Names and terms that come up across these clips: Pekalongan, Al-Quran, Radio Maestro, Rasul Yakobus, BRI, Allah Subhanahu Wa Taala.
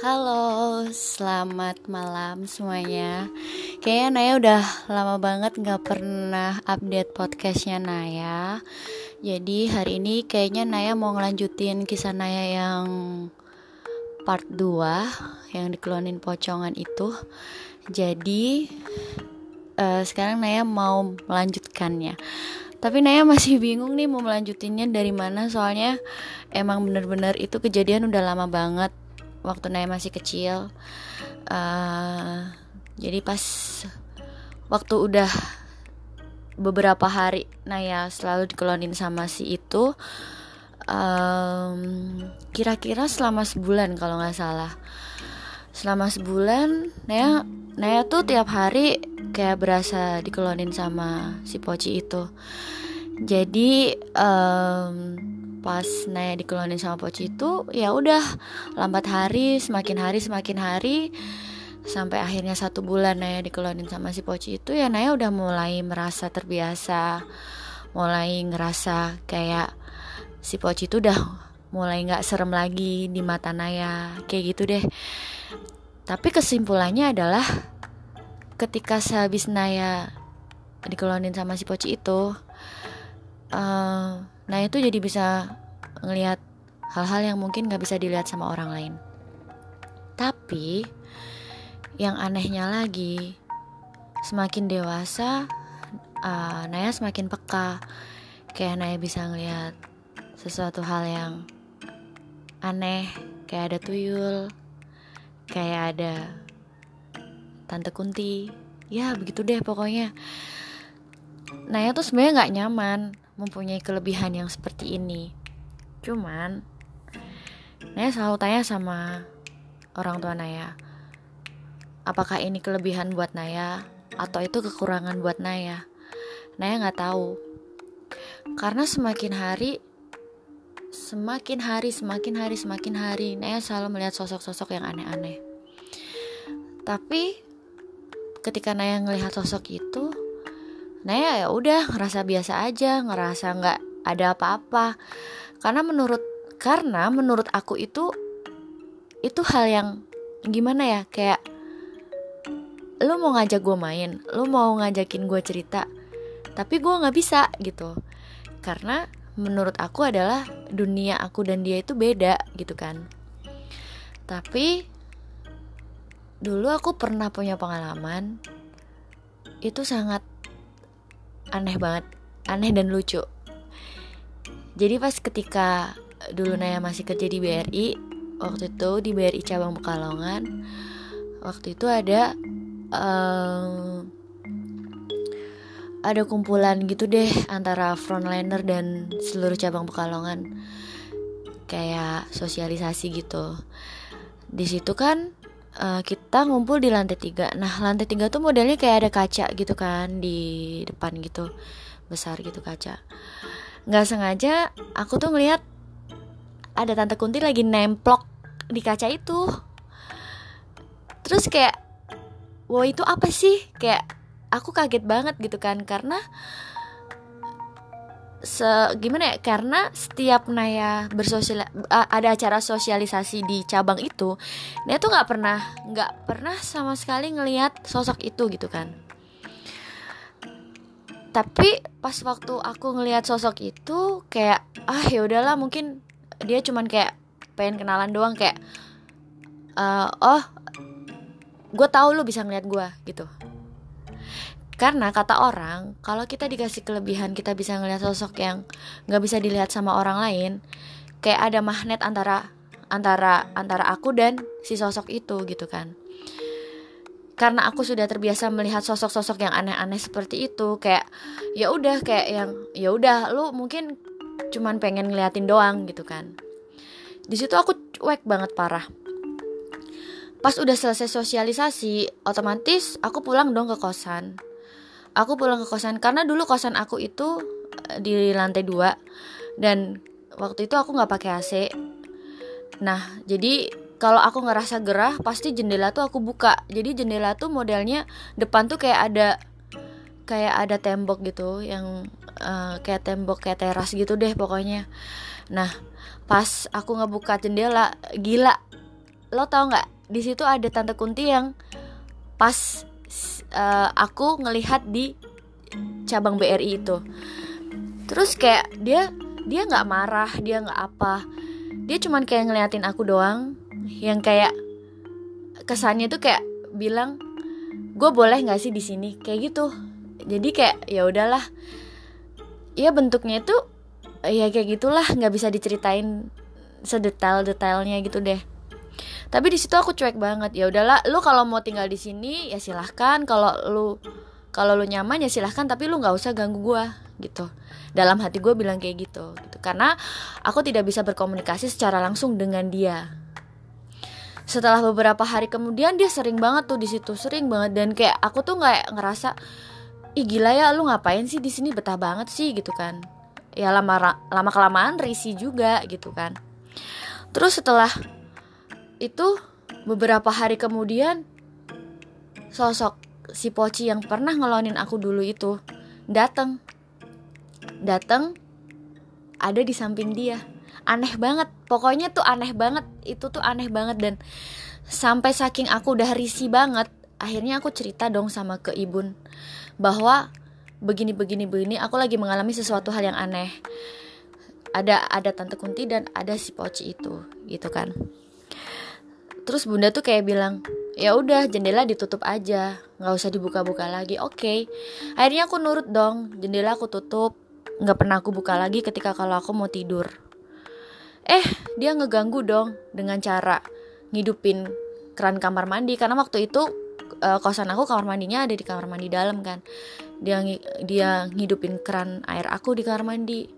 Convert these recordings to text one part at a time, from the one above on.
Halo, selamat malam semuanya. Kayaknya Naya udah lama banget gak pernah update podcastnya Naya. Jadi hari ini kayaknya Naya mau ngelanjutin kisah Naya yang part 2 yang dikeluarin pocongan itu. Jadi sekarang Naya mau melanjutkannya. Tapi Naya masih bingung nih mau melanjutinnya dari mana. Soalnya emang bener-bener itu kejadian udah lama banget waktu Naya masih kecil. Jadi pas waktu udah beberapa hari Naya selalu dikelonin sama si itu, kira-kira selama sebulan kalau gak salah. Selama sebulan Naya tuh tiap hari kayak berasa dikelonin sama si Poci itu. Jadi pas Naya dikelonin sama Poci itu, ya udah lambat hari, semakin hari sampai akhirnya 1 bulan Naya dikelonin sama si Poci itu, ya Naya udah mulai merasa terbiasa, mulai ngerasa kayak si Poci itu udah mulai nggak serem lagi di mata Naya, kayak gitu deh. Tapi kesimpulannya adalah ketika sehabis Naya dikelonin sama si Poci itu, Naya tuh jadi bisa ngelihat hal-hal yang mungkin gak bisa dilihat sama orang lain. Tapi yang anehnya lagi, semakin dewasa Naya semakin peka. Kayak Naya bisa ngelihat sesuatu hal yang aneh, kayak ada tuyul, kayak ada Tante Kunti, ya begitu deh pokoknya. Naya tuh sebenarnya gak nyaman mempunyai kelebihan yang seperti ini. Cuman Naya selalu tanya sama orang tua Naya, apakah ini kelebihan buat Naya atau itu kekurangan buat Naya? Naya gak tahu. Karena semakin hari Naya selalu melihat sosok-sosok yang aneh-aneh. Tapi ketika Naya ngelihat sosok itu, Naya ya udah ngerasa biasa aja, ngerasa nggak ada apa-apa. Karena menurut aku itu hal yang gimana ya, kayak lu mau ngajak gue main, lu mau ngajakin gue cerita, tapi gue nggak bisa gitu. Karena menurut aku adalah dunia aku dan dia itu beda gitu kan. Tapi dulu aku pernah punya pengalaman itu sangat aneh banget, aneh dan lucu. Jadi pas ketika dulu Naya masih kerja di BRI, waktu itu di BRI cabang Pekalongan, waktu itu ada kumpulan gitu deh antara frontliner dan seluruh cabang Pekalongan, kayak sosialisasi gitu. Di situ kan kita ngumpul di lantai 3. Nah, lantai 3 tuh modelnya kayak ada kaca gitu kan di depan gitu, besar gitu kaca. Gak sengaja aku tuh ngeliat ada Tante Kunti lagi nemplok di kaca itu. Terus kayak, wow itu apa sih? Kayak aku kaget banget gitu kan. Karena karena setiap Naya ada acara sosialisasi di cabang itu, Naya tuh nggak pernah sama sekali ngelihat sosok itu gitu kan. Tapi pas waktu aku ngelihat sosok itu, kayak ya udahlah, mungkin dia cuman kayak pengen kenalan doang, kayak gue tahu lu bisa ngelihat gue gitu. Karena kata orang, kalau kita dikasih kelebihan kita bisa ngelihat sosok yang nggak bisa dilihat sama orang lain, kayak ada magnet antara aku dan si sosok itu gitu kan. Karena aku sudah terbiasa melihat sosok-sosok yang aneh-aneh seperti itu, kayak ya udah, lu mungkin cuman pengen ngeliatin doang gitu kan. Di situ aku cuek banget parah. Pas udah selesai sosialisasi, otomatis aku pulang dong ke kosan. Aku pulang ke kosan karena dulu kosan aku itu di lantai 2 dan waktu itu aku nggak pakai AC. Nah, jadi kalau aku ngerasa gerah pasti jendela tuh aku buka. Jadi jendela tuh modelnya depan tuh kayak ada tembok gitu yang kayak tembok, kayak teras gitu deh pokoknya. Nah, pas aku ngebuka jendela, gila lo tau nggak, di situ ada tante Kunti yang pas aku ngelihat di cabang BRI itu. Terus kayak dia nggak marah, dia nggak apa, dia cuman kayak ngeliatin aku doang, yang kayak kesannya tuh kayak bilang, gue boleh nggak sih di sini, kayak gitu. Jadi kayak ya udahlah, ya bentuknya itu ya kayak gitulah, nggak bisa diceritain sedetail-detailnya gitu deh. Tapi di situ aku cuek banget. Ya udahlah, lu kalau mau tinggal di sini ya silahkan, kalau lu nyaman ya silahkan, tapi lu nggak usah ganggu gue gitu. Dalam hati gue bilang kayak gitu, karena aku tidak bisa berkomunikasi secara langsung dengan dia. Setelah beberapa hari kemudian dia sering banget tuh di situ, sering banget, dan kayak aku tuh nggak ngerasa, ih gila ya lu ngapain sih di sini, betah banget sih gitu kan. Ya lama kelamaan risih juga gitu kan. Terus setelah itu beberapa hari kemudian sosok si Poci yang pernah ngelonin aku dulu itu datang ada di samping dia. Aneh banget, pokoknya tuh aneh banget, itu tuh aneh banget. Dan sampai saking aku udah risih banget, akhirnya aku cerita dong sama ke Ibun bahwa begini, aku lagi mengalami sesuatu hal yang aneh. Ada tante Kunti dan ada si Poci itu, gitu kan. Terus Bunda tuh kayak bilang, ya udah jendela ditutup aja, nggak usah dibuka-buka lagi. Oke. Akhirnya aku nurut dong, jendela aku tutup, nggak pernah aku buka lagi ketika kalau aku mau tidur. Dia ngeganggu dong dengan cara ngidupin keran kamar mandi, karena waktu itu kosan aku kamar mandinya ada di kamar mandi dalam kan. Dia ngidupin keran air aku di kamar mandi.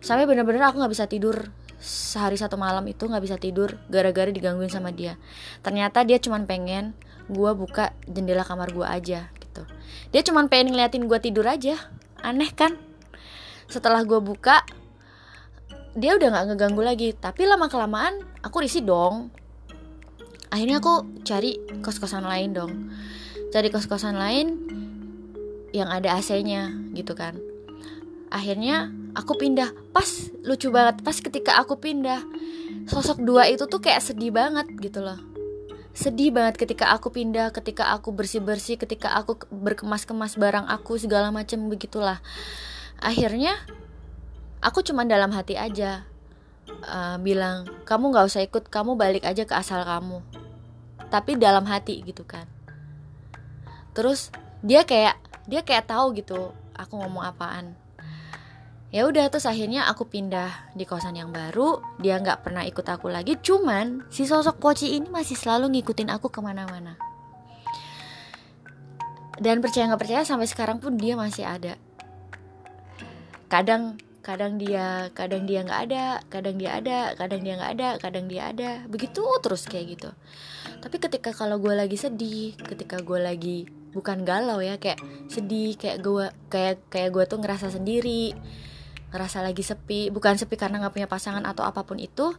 Sampai bener-bener aku gak bisa tidur. Sehari satu malam itu gak bisa tidur gara-gara digangguin sama dia. Ternyata dia cuman pengen gue buka jendela kamar gue aja gitu. Dia cuman pengen ngeliatin gue tidur aja. Aneh kan? Setelah gue buka, dia udah gak ngeganggu lagi. Tapi lama-kelamaan aku risih dong. Akhirnya aku cari kos-kosan lain dong. Cari kos-kosan lain yang ada AC-nya gitu kan. Akhirnya aku pindah. Pas lucu banget, pas ketika aku pindah, sosok dua itu tuh kayak sedih banget gitu loh. Sedih banget ketika aku pindah, ketika aku bersih-bersih, ketika aku berkemas-kemas barang aku segala macam begitulah. Akhirnya aku cuma dalam hati aja bilang, kamu gak usah ikut, kamu balik aja ke asal kamu. Tapi dalam hati gitu kan. Terus dia kayak tahu gitu aku ngomong apaan. Ya udah, terus akhirnya aku pindah di kosan yang baru. Dia nggak pernah ikut aku lagi. Cuman si sosok Poci ini masih selalu ngikutin aku kemana-mana. Dan percaya nggak percaya sampai sekarang pun dia masih ada. Kadang dia nggak ada, kadang dia ada, kadang dia nggak ada, kadang dia ada. Begitu terus kayak gitu. Tapi ketika kalau gue lagi sedih, ketika gue lagi bukan galau ya, kayak sedih, kayak gue tuh ngerasa sendiri, ngerasa lagi sepi, bukan sepi karena nggak punya pasangan atau apapun itu,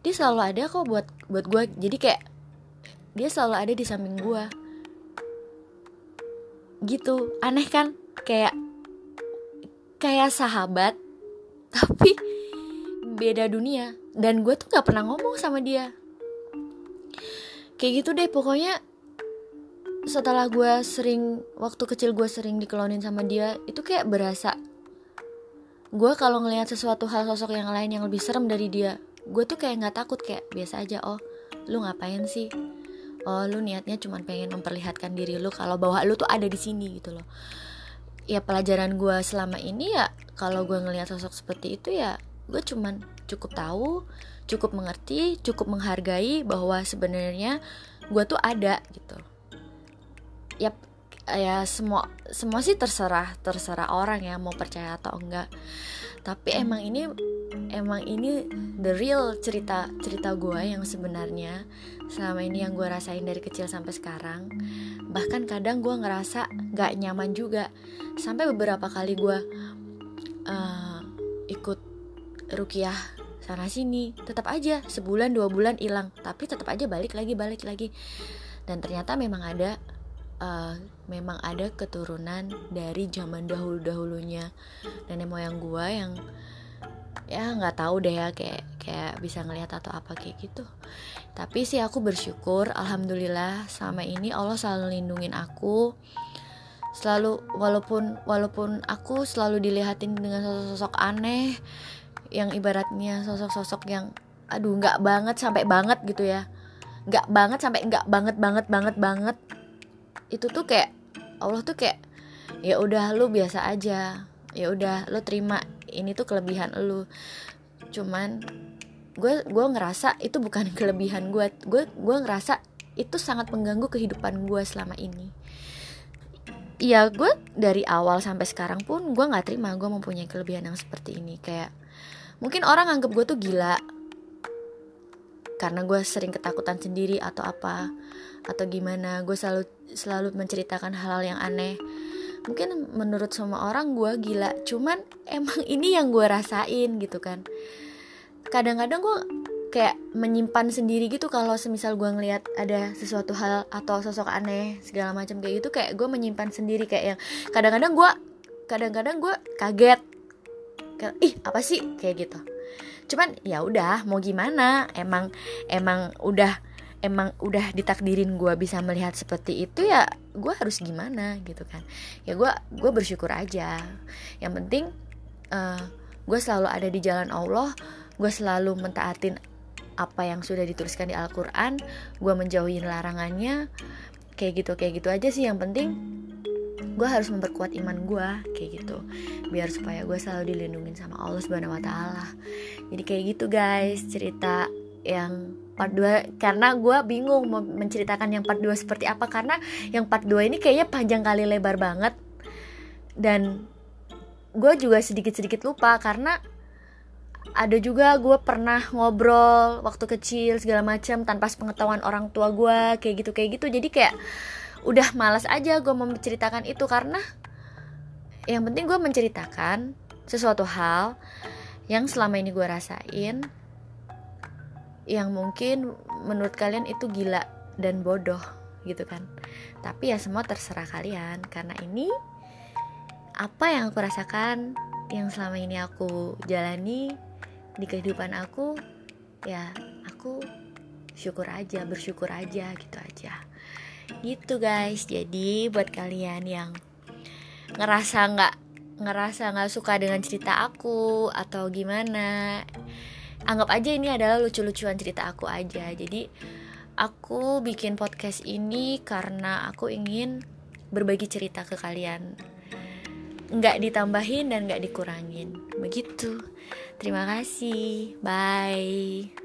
dia selalu ada kok buat gue. Jadi kayak dia selalu ada di samping gue gitu. Aneh kan, kayak sahabat tapi beda dunia, dan gue tuh nggak pernah ngomong sama dia kayak gitu deh. Pokoknya setelah gue sering, waktu kecil gue sering dikelonin sama dia, itu kayak berasa gue kalau ngelihat sesuatu hal, sosok yang lain yang lebih serem dari dia, gue tuh kayak nggak takut, kayak biasa aja. Oh lu ngapain sih, oh lu niatnya cuma pengen memperlihatkan diri lu kalau bahwa lu tuh ada di sini gitu loh. Ya pelajaran gue selama ini ya, kalau gue ngelihat sosok seperti itu ya gue cuman cukup tahu, cukup mengerti, cukup menghargai bahwa sebenarnya gue tuh ada gitu. Ya semua sih terserah orang ya mau percaya atau enggak. Tapi emang ini the real cerita gue yang sebenarnya selama ini yang gue rasain dari kecil sampai sekarang. Bahkan kadang gue ngerasa nggak nyaman juga, sampai beberapa kali gue ikut ruqyah sana sini, tetap aja sebulan 2 bulan hilang, tapi tetap aja balik lagi. Dan ternyata memang ada keturunan dari zaman dahulu-dahulunya nenek moyang gue yang ya nggak tahu deh ya kayak bisa ngelihat atau apa kayak gitu. Tapi sih aku bersyukur, alhamdulillah sama ini Allah selalu lindungin aku, selalu walaupun aku selalu dilihatin dengan sosok-sosok aneh yang ibaratnya sosok-sosok yang aduh nggak banget sampai banget gitu ya, nggak banget sampai nggak banget itu tuh kayak Allah tuh kayak ya udah lu biasa aja, ya udah lu terima ini tuh kelebihan lu. Cuman gue ngerasa itu bukan kelebihan gue ngerasa itu sangat mengganggu kehidupan gue selama ini. Ya gue dari awal sampai sekarang pun gue gak terima gue mempunyai kelebihan yang seperti ini. Kayak mungkin orang anggap gue tuh gila karena gue sering ketakutan sendiri atau apa atau gimana. Gue selalu menceritakan hal-hal yang aneh. Mungkin menurut semua orang gue gila, cuman emang ini yang gue rasain gitu kan. Kadang-kadang gue kayak menyimpan sendiri gitu kalau semisal gue ngelihat ada sesuatu hal atau sosok aneh segala macam kayak gitu, kayak gue menyimpan sendiri, kayak yang kadang-kadang gue kaget kayak ih apa sih kayak gitu. Cuman ya udah mau gimana, emang udah ditakdirin gue bisa melihat seperti itu, ya gue harus gimana gitu kan. Ya gue bersyukur aja, yang penting gue selalu ada di jalan Allah, gue selalu mentaatin apa yang sudah dituliskan di Al-Quran, gue menjauhi larangannya, kayak gitu aja sih. Yang penting gue harus memperkuat iman gue kayak gitu, biar supaya gue selalu dilindungin sama Allah Subhanahu Wa Taala. Jadi kayak gitu guys, cerita yang part 2, karena gue bingung mau menceritakan yang part 2 seperti apa, karena yang part 2 ini kayaknya panjang kali lebar banget, dan gue juga sedikit-sedikit lupa karena ada juga gue pernah ngobrol waktu kecil segala macam tanpa sepengetahuan orang tua gue kayak gitu. Jadi kayak udah malas aja gue menceritakan itu, karena yang penting gue menceritakan sesuatu hal yang selama ini gue rasain, yang mungkin menurut kalian itu gila dan bodoh gitu kan. Tapi ya semua terserah kalian, karena ini apa yang aku rasakan, yang selama ini aku jalani di kehidupan aku, ya aku bersyukur aja gitu aja gitu guys. Jadi buat kalian yang ngerasa nggak suka dengan cerita aku atau gimana, anggap aja ini adalah lucu-lucuan cerita aku aja. Jadi aku bikin podcast ini karena aku ingin berbagi cerita ke kalian, nggak ditambahin dan nggak dikurangin begitu. Terima kasih, bye.